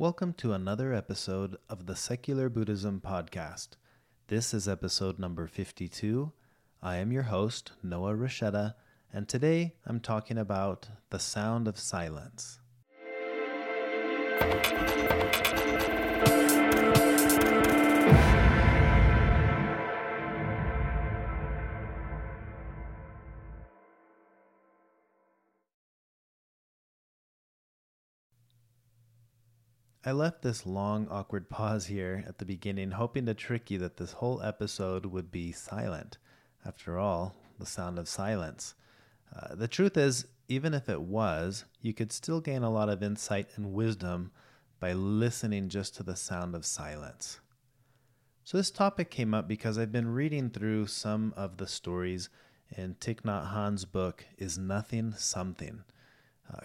Welcome to another episode of the Secular Buddhism Podcast. This is episode number 52. I am your host, Noah Racheta, and today I'm talking about the sound of silence. I left this long, awkward pause here at the beginning, hoping to trick you that this whole episode would be silent. After all, the sound of silence. The truth is, even if it was, you could still gain a lot of insight and wisdom by listening just to the sound of silence. So this topic came up because I've been reading through some of the stories in Thich Nhat Hanh's book, Is Nothing Something?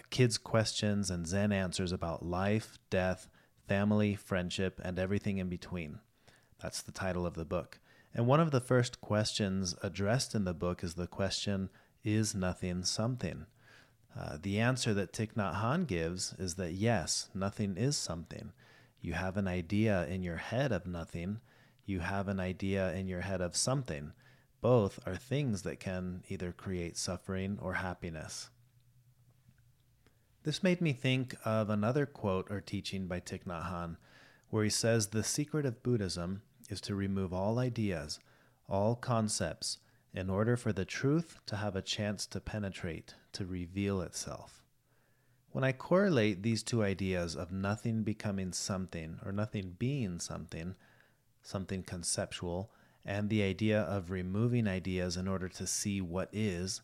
Kids' questions and Zen answers about life, death, family, friendship, and everything in between. That's the title of the book. And one of the first questions addressed in the book is the question, is nothing something? The answer that Thich Nhat Hanh gives is that yes, nothing is something. You have an idea in your head of nothing. You have an idea in your head of something. Both are things that can either create suffering or happiness. This made me think of another quote or teaching by Thich Nhat Hanh, where he says, the secret of Buddhism is to remove all ideas, all concepts, in order for the truth to have a chance to penetrate, to reveal itself. When I correlate these two ideas of nothing becoming something, or nothing being something, something conceptual, and the idea of removing ideas in order to see what is,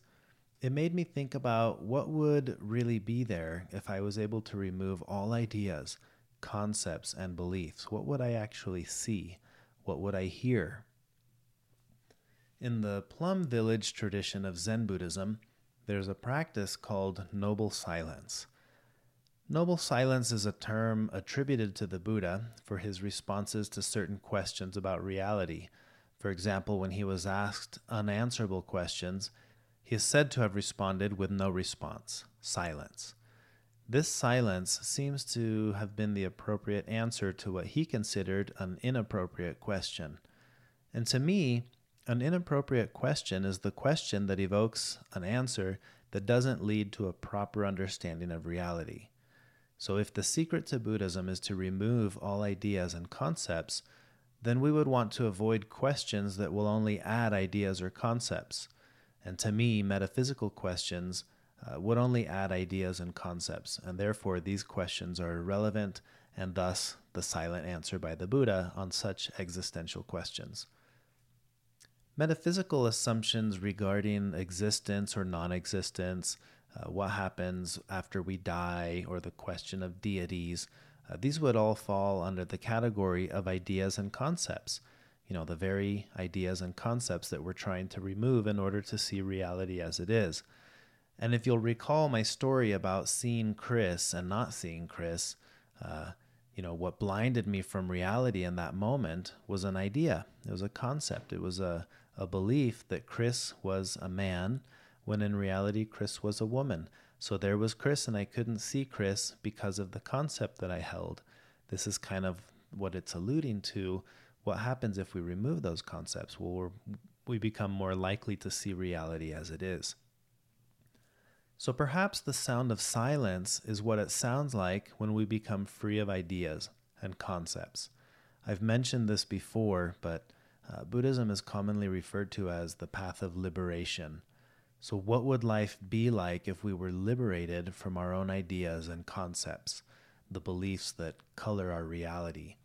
it made me think about what would really be there if I was able to remove all ideas, concepts, and beliefs. What would I actually see? What would I hear? In the Plum Village tradition of Zen Buddhism, there's a practice called noble silence. Noble silence is a term attributed to the Buddha for his responses to certain questions about reality. For example, when he was asked unanswerable questions, he is said to have responded with no response, silence. This silence seems to have been the appropriate answer to what he considered an inappropriate question. And to me, an inappropriate question is the question that evokes an answer that doesn't lead to a proper understanding of reality. So if the secret to Buddhism is to remove all ideas and concepts, then we would want to avoid questions that will only add ideas or concepts. And to me, metaphysical questions would only add ideas and concepts, and therefore these questions are irrelevant, and thus the silent answer by the Buddha on such existential questions. Metaphysical assumptions regarding existence or non-existence, what happens after we die, or the question of deities, these would all fall under the category of ideas and concepts. You know, the very ideas and concepts that we're trying to remove in order to see reality as it is. And if you'll recall my story about seeing Chris and not seeing Chris, what blinded me from reality in that moment was an idea. It was a concept. It was a belief that Chris was a man, when in reality Chris was a woman. So there was Chris, and I couldn't see Chris because of the concept that I held. This is kind of what it's alluding to. What happens if we remove those concepts? Well, we become more likely to see reality as it is. So perhaps the sound of silence is what it sounds like when we become free of ideas and concepts. I've mentioned this before, but Buddhism is commonly referred to as the path of liberation. So what would life be like if we were liberated from our own ideas and concepts, the beliefs that color our reality?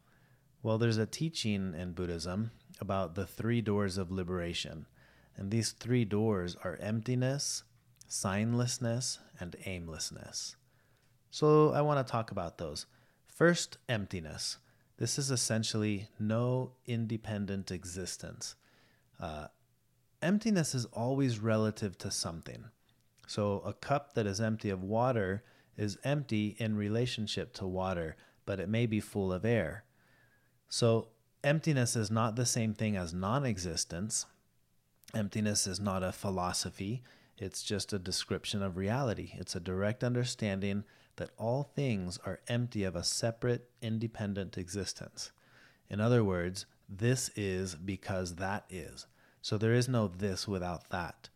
Well, there's a teaching in Buddhism about the three doors of liberation, and these three doors are emptiness, signlessness, and aimlessness. So I want to talk about those. First, emptiness. This is essentially no independent existence. Emptiness is always relative to something. So a cup that is empty of water is empty in relationship to water, but it may be full of air. So emptiness is not the same thing as non-existence. Emptiness is not a philosophy. It's just a description of reality. It's a direct understanding that all things are empty of a separate, independent existence. In other words, this is because that is. So there is no this without that.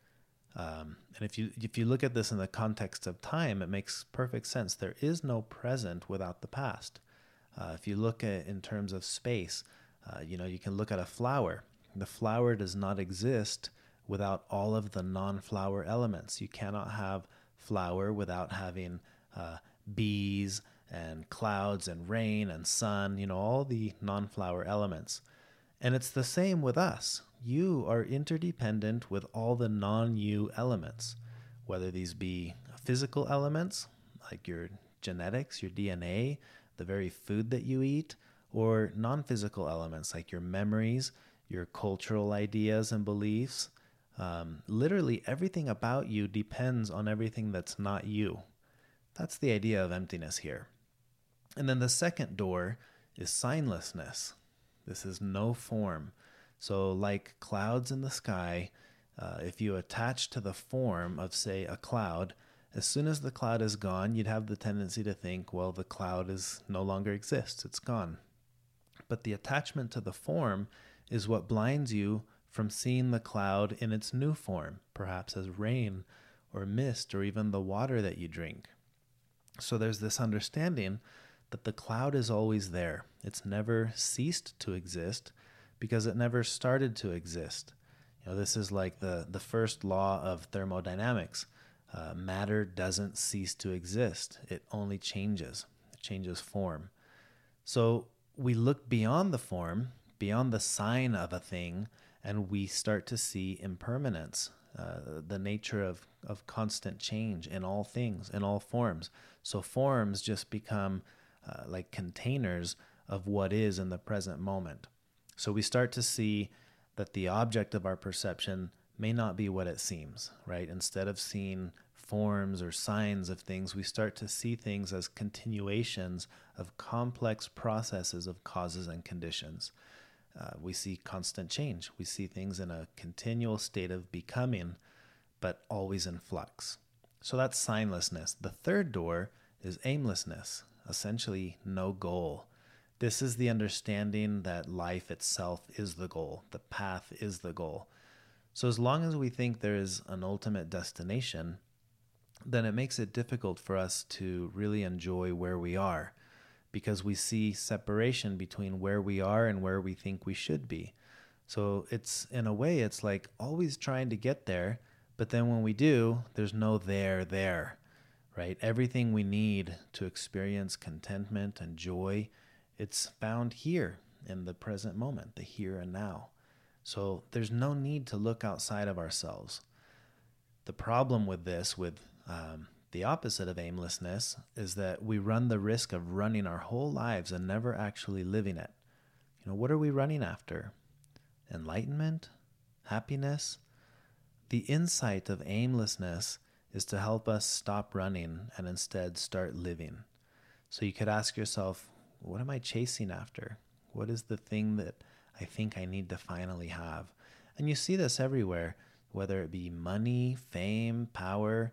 And if you look at this in the context of time, it makes perfect sense. There is no present without the past. If you look at in terms of space, you can look at a flower. The flower does not exist without all of the non-flower elements. You cannot have flower without having bees and clouds and rain and sun, all the non-flower elements. And it's the same with us. You are interdependent with all the non-you elements, whether these be physical elements like your genetics, your DNA, the very food that you eat, or non-physical elements like your memories, your cultural ideas and beliefs. Literally everything about you depends on everything that's not you. That's the idea of emptiness here. And then the second door is signlessness. This is no form. So like clouds in the sky, if you attach to the form of, say, a cloud, as soon as the cloud is gone, you'd have the tendency to think, well, the cloud is no longer exists. It's gone. But the attachment to the form is what blinds you from seeing the cloud in its new form, perhaps as rain or mist or even the water that you drink. So there's this understanding that the cloud is always there. It's never ceased to exist because it never started to exist. This is like the first law of thermodynamics. Matter doesn't cease to exist. It only changes. It changes form. So we look beyond the form, beyond the sign of a thing, and we start to see impermanence, the nature of constant change in all things, in all forms. So forms just become like containers of what is in the present moment. So we start to see that the object of our perception may not be what it seems, right? Instead of seeing forms or signs of things, we start to see things as continuations of complex processes of causes and conditions. We see constant change. We see things in a continual state of becoming, but always in flux. So that's signlessness. The third door is aimlessness, essentially no goal. This is the understanding that life itself is the goal. The path is the goal. So as long as we think there is an ultimate destination, then it makes it difficult for us to really enjoy where we are, because we see separation between where we are and where we think we should be. So it's, in a way, it's like always trying to get there, but then when we do, there's no there, right? Everything we need to experience contentment and joy, it's found here in the present moment, the here and now. So there's no need to look outside of ourselves. The problem with this, with the opposite of aimlessness, is that we run the risk of running our whole lives and never actually living it. What are we running after? Enlightenment? Happiness? The insight of aimlessness is to help us stop running and instead start living. So you could ask yourself, what am I chasing after? What is the thing that I think I need to finally have? And you see this everywhere, whether it be money, fame, power.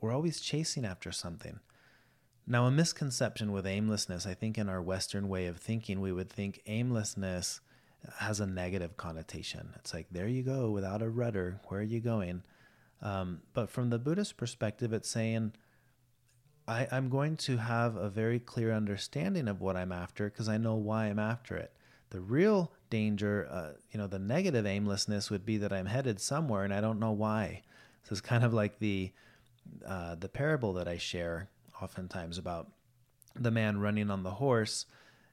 We're always chasing after something. Now, a misconception with aimlessness, I think in our Western way of thinking, we would think aimlessness has a negative connotation. It's like, there you go, without a rudder, where are you going? But from the Buddhist perspective, it's saying, I'm going to have a very clear understanding of what I'm after because I know why I'm after it. The real danger, the negative aimlessness would be that I'm headed somewhere and I don't know why. So it's kind of like the parable that I share oftentimes about the man running on the horse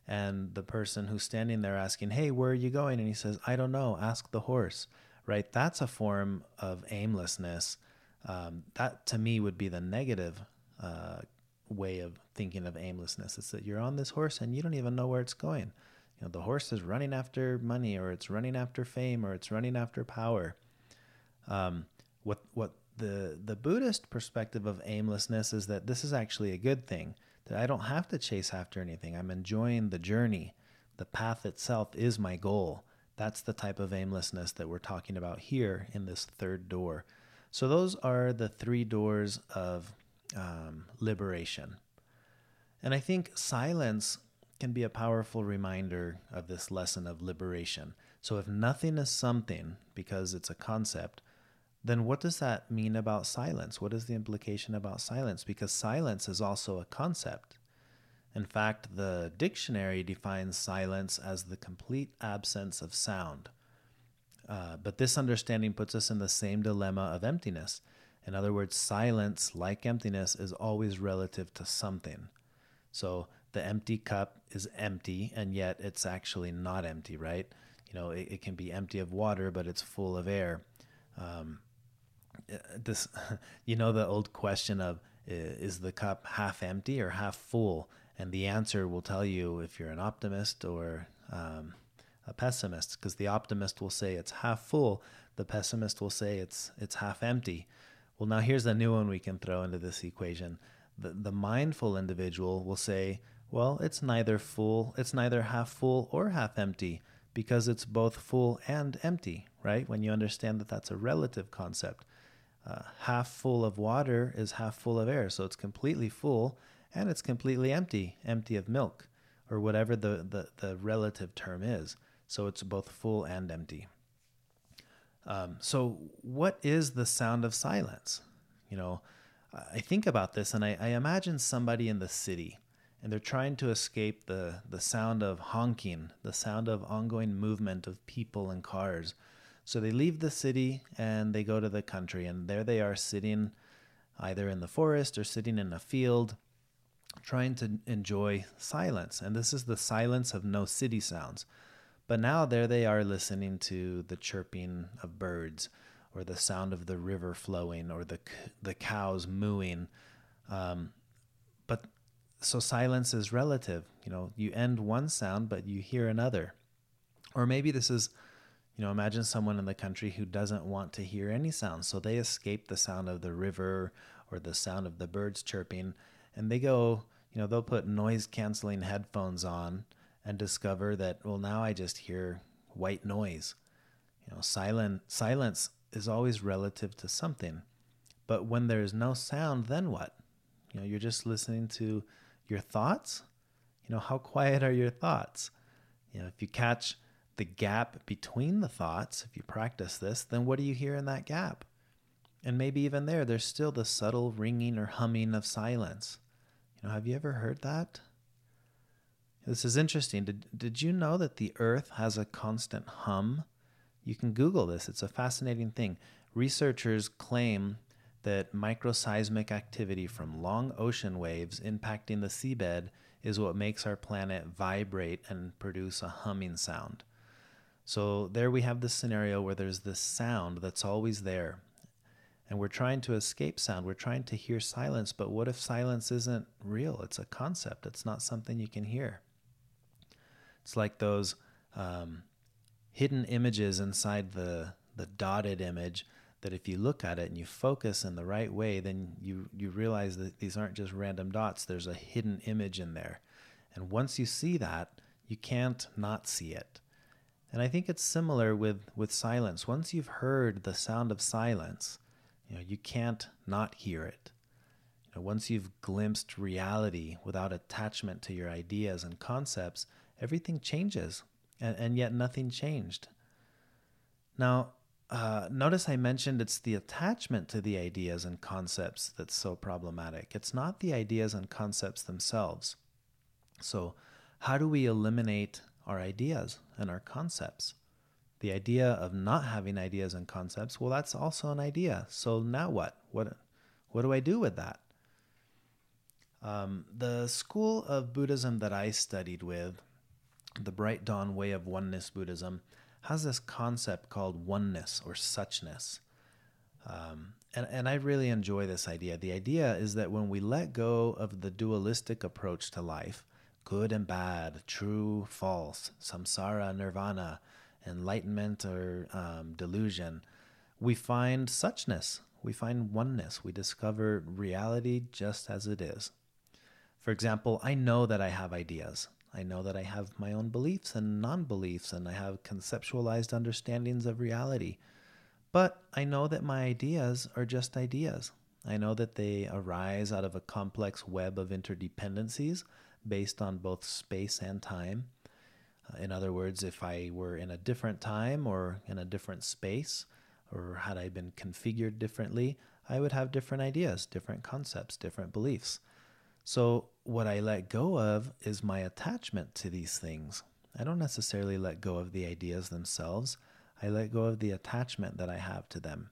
and the person who's standing there asking, hey, where are you going? And he says, I don't know, ask the horse, right? That's a form of aimlessness. That to me would be the negative way of thinking of aimlessness. It's that you're on this horse and you don't even know where it's going. The horse is running after money, or it's running after fame, or it's running after power. What the Buddhist perspective of aimlessness is that this is actually a good thing, that I don't have to chase after anything. I'm enjoying the journey. The path itself is my goal. That's the type of aimlessness that we're talking about here in this third door. So those are the three doors of liberation. And I think silence can be a powerful reminder of this lesson of liberation. So if nothing is something because it's a concept, then what does that mean about silence? What is the implication about silence? Because silence is also a concept. In fact, the dictionary defines silence as the complete absence of sound. But this understanding puts us in the same dilemma of emptiness. In other words, silence, like emptiness, is always relative to something. So the empty cup is empty, and yet it's actually not empty, right? You know, it can be empty of water, but it's full of air. This, you know, the old question of, is the cup half empty or half full? And the answer will tell you if you're an optimist or a pessimist, because the optimist will say it's half full. The pessimist will say it's half empty. Well, now here's a new one we can throw into this equation. The mindful individual will say, well, it's neither half full or half empty, because it's both full and empty, right? When you understand that that's a relative concept. Half full of water is half full of air, so it's completely full and it's completely empty, empty of milk, or whatever the relative term is. So it's both full and empty. So what is the sound of silence? You know, I think about this and I imagine somebody in the city and they're trying to escape the sound of honking, the sound of ongoing movement of people and cars. So they leave the city and they go to the country, and there they are sitting either in the forest or sitting in a field trying to enjoy silence. And this is the silence of no city sounds. But now there they are listening to the chirping of birds, or the sound of the river flowing, or the cows mooing. But so silence is relative. You know, you end one sound, but you hear another. Or maybe this is, you know, imagine someone in the country who doesn't want to hear any sound. So they escape the sound of the river or the sound of the birds chirping, and they go, you know, they'll put noise-canceling headphones on and discover that, well, now I just hear white noise. You know, silence is always relative to something. But when there is no sound, then what? You know, you're just listening to your thoughts. You know, how quiet are your thoughts? You know, if you catch the gap between the thoughts, if you practice this, then what do you hear in that gap? And maybe even there's still the subtle ringing or humming of silence. You know, have you ever heard that? This is interesting. Did you know that the earth has a constant hum? You can Google this. It's a fascinating thing. Researchers claim that microseismic activity from long ocean waves impacting the seabed is what makes our planet vibrate and produce a humming sound. So there we have this scenario where there's this sound that's always there, and we're trying to escape sound. We're trying to hear silence, but what if silence isn't real? It's a concept. It's not something you can hear. It's like those hidden images inside the dotted image that if you look at it and you focus in the right way, then you realize that these aren't just random dots. There's a hidden image in there. And once you see that, you can't not see it. And I think it's similar with silence. Once you've heard the sound of silence, you know, you can't not hear it. You know, once you've glimpsed reality without attachment to your ideas and concepts, everything changes, and yet nothing changed. Now, notice I mentioned it's the attachment to the ideas and concepts that's so problematic. It's not the ideas and concepts themselves. So how do we eliminate our ideas and our concepts? The idea of not having ideas and concepts, well, that's also an idea. So now what? What do I do with that? The school of Buddhism that I studied with, the Bright Dawn Way of Oneness Buddhism, has this concept called oneness or suchness. And I really enjoy this idea. The idea is that when we let go of the dualistic approach to life, good and bad, true, false, samsara, nirvana, enlightenment or delusion, we find suchness, we find oneness, we discover reality just as it is. For example, I know that I have ideas. I know that I have my own beliefs and non-beliefs, and I have conceptualized understandings of reality. But I know that my ideas are just ideas. I know that they arise out of a complex web of interdependencies based on both space and time. In other words, if I were in a different time or in a different space, or had I been configured differently, I would have different ideas, different concepts, different beliefs. So what I let go of is my attachment to these things. I don't necessarily let go of the ideas themselves. I let go of the attachment that I have to them.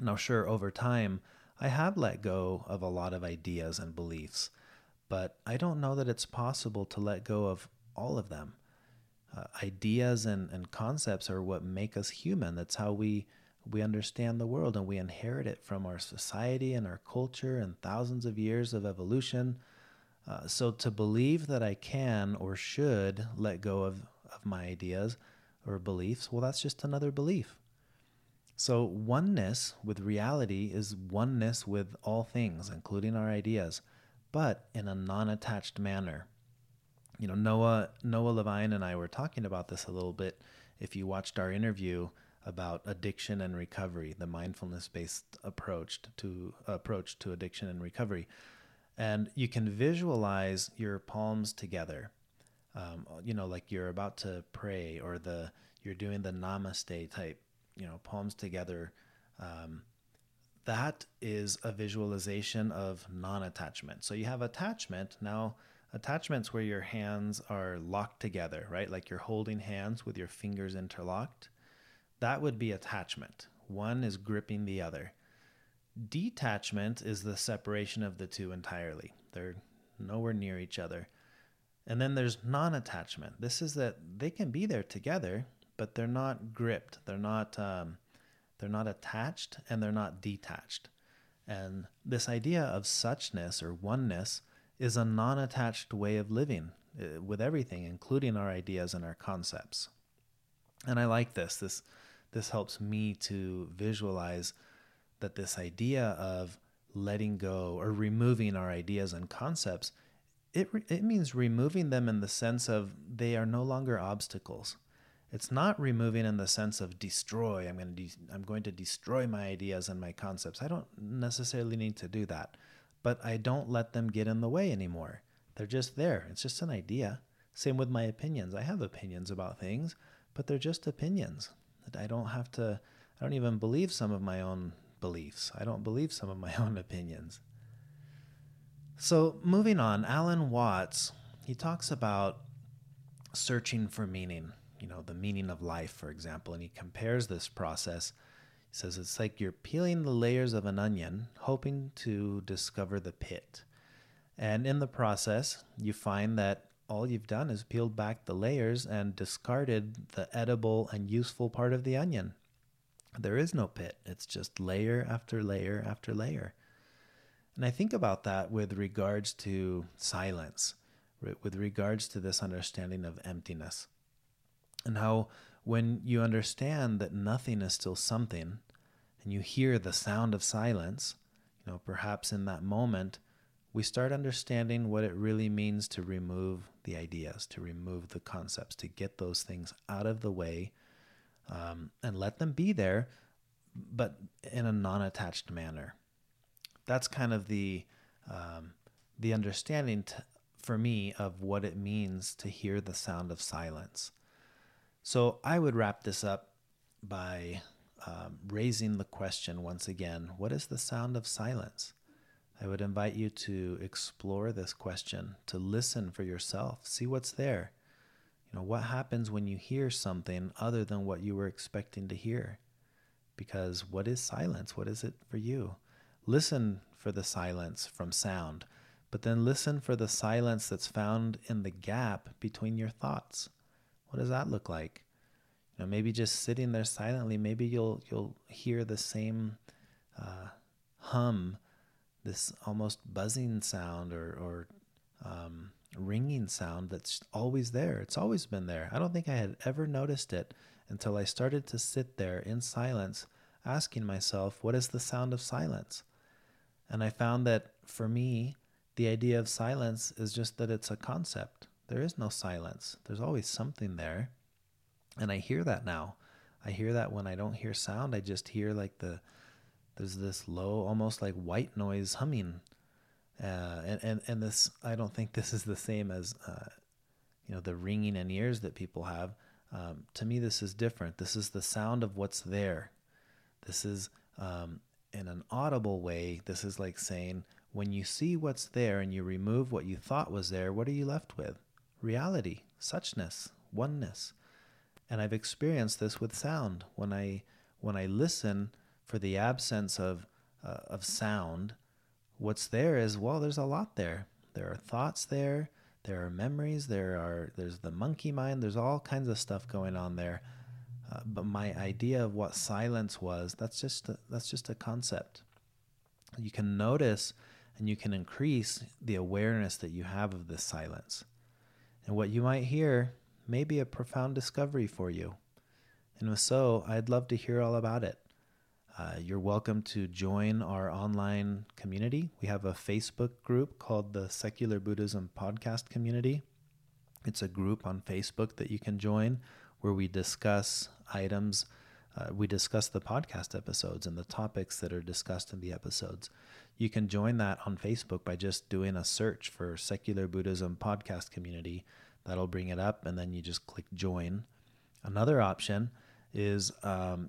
Now, sure, over time, I have let go of a lot of ideas and beliefs, but I don't know that it's possible to let go of all of them. Ideas and concepts are what make us human. That's how we understand the world, and we inherit it from our society and our culture and thousands of years of evolution. So to believe that I can or should let go of my ideas or beliefs, well, that's just another belief. So oneness with reality is oneness with all things, including our ideas, but in a non-attached manner. You know, Noah Levine and I were talking about this a little bit. If you watched our interview about addiction and recovery, the mindfulness-based approach to addiction and recovery, and you can visualize your palms together, like you're about to pray, or you're doing the namaste type, palms together. That is a visualization of non-attachment. So you have attachment. Now, attachment's where your hands are locked together, right? Like you're holding hands with your fingers interlocked. That would be attachment. One is gripping the other. Detachment is the separation of the two entirely. They're nowhere near each other. And then there's non-attachment. This is that they can be there together, but they're not gripped. They're not attached, and they're not detached. And this idea of suchness or oneness is a non-attached way of living with everything, including our ideas and our concepts. And I like this. This helps me to visualize that this idea of letting go or removing our ideas and concepts, it means removing them in the sense of they are no longer obstacles. It's not removing in the sense of destroy. I'm going to destroy my ideas and my concepts. I don't necessarily need to do that, but I don't let them get in the way anymore. They're just there. It's just an idea. Same with my opinions. I have opinions about things, but they're just opinions. I don't even believe some of my own beliefs. I don't believe some of my own opinions. So moving on, Alan Watts, he talks about searching for meaning, the meaning of life, for example, and he compares this process. He says it's like you're peeling the layers of an onion, hoping to discover the pit. And in the process, you find that all you've done is peeled back the layers and discarded the edible and useful part of the onion. There is no pit. It's just layer after layer after layer. And I think about that with regards to silence, with regards to this understanding of emptiness, and how when you understand that nothing is still something, and you hear the sound of silence, perhaps in that moment, we start understanding what it really means to remove the ideas, to remove the concepts, to get those things out of the way, and let them be there, but in a non-attached manner. That's kind of the understanding for me of what it means to hear the sound of silence. So I would wrap this up by raising the question once again, what is the sound of silence? I would invite you to explore this question, to listen for yourself, see what's there. What happens when you hear something other than what you were expecting to hear? Because what is silence? What is it for you? Listen for the silence from sound, but then listen for the silence that's found in the gap between your thoughts. What does that look like? Maybe just sitting there silently, maybe you'll hear the same hum, this almost buzzing sound or ringing sound that's always there. It's always been there. I don't think I had ever noticed it until I started to sit there in silence, asking myself, what is the sound of silence? And I found that for me, the idea of silence is just that it's a concept. There is no silence. There's always something there. And I hear that now. I hear that when I don't hear sound, I just hear like the There's this low, almost like white noise humming. And this, I don't think this is the same as, the ringing in ears that people have. To me, this is different. This is the sound of what's there. This is, in an audible way, this is like saying, when you see what's there and you remove what you thought was there, what are you left with? Reality, suchness, oneness. And I've experienced this with sound. When I listen for the absence of sound, what's there is, well, there's a lot there. There are thoughts there. There are memories. There's the monkey mind. There's all kinds of stuff going on there. But my idea of what silence was, that's just a concept. You can notice and you can increase the awareness that you have of this silence. And what you might hear may be a profound discovery for you. And if so, I'd love to hear all about it. You're welcome to join our online community. We have a Facebook group called the Secular Buddhism Podcast Community. It's a group on Facebook that you can join where we discuss items. We discuss the podcast episodes and the topics that are discussed in the episodes. You can join that on Facebook by just doing a search for Secular Buddhism Podcast Community. That'll bring it up, and then you just click join. Another option is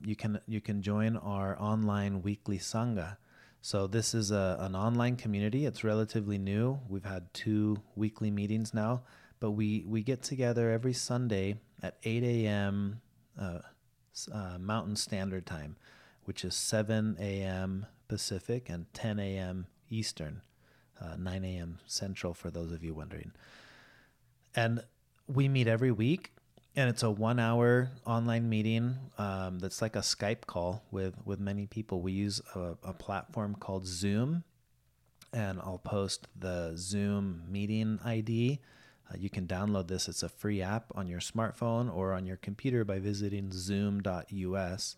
you can join our online weekly Sangha. So this is an online community. It's relatively new. We've had 2 weekly meetings now, but we get together every Sunday at 8 a.m. Mountain Standard Time, which is 7 a.m. Pacific and 10 a.m. Eastern, 9 a.m. Central for those of you wondering. And we meet every week, and it's a 1-hour online meeting that's like a Skype call with many people. We use a platform called Zoom, and I'll post the Zoom meeting ID. You can download this. It's a free app on your smartphone or on your computer by visiting zoom.us.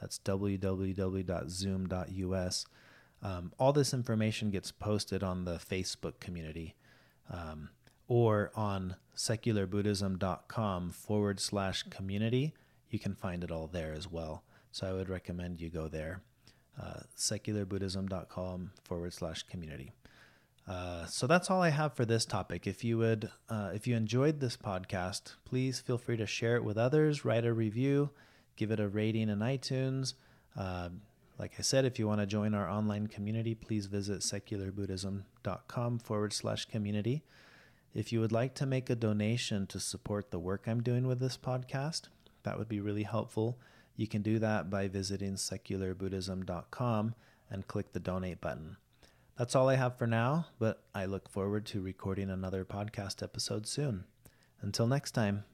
That's www.zoom.us. All this information gets posted on the Facebook community. Or on secularbuddhism.com/community. You can find it all there as well. So I would recommend you go there, secularbuddhism.com/community. So that's all I have for this topic. If you enjoyed this podcast, please feel free to share it with others, write a review, give it a rating in iTunes. Like I said, if you want to join our online community, please visit secularbuddhism.com/community. If you would like to make a donation to support the work I'm doing with this podcast, that would be really helpful. You can do that by visiting secularbuddhism.com and click the donate button. That's all I have for now, but I look forward to recording another podcast episode soon. Until next time.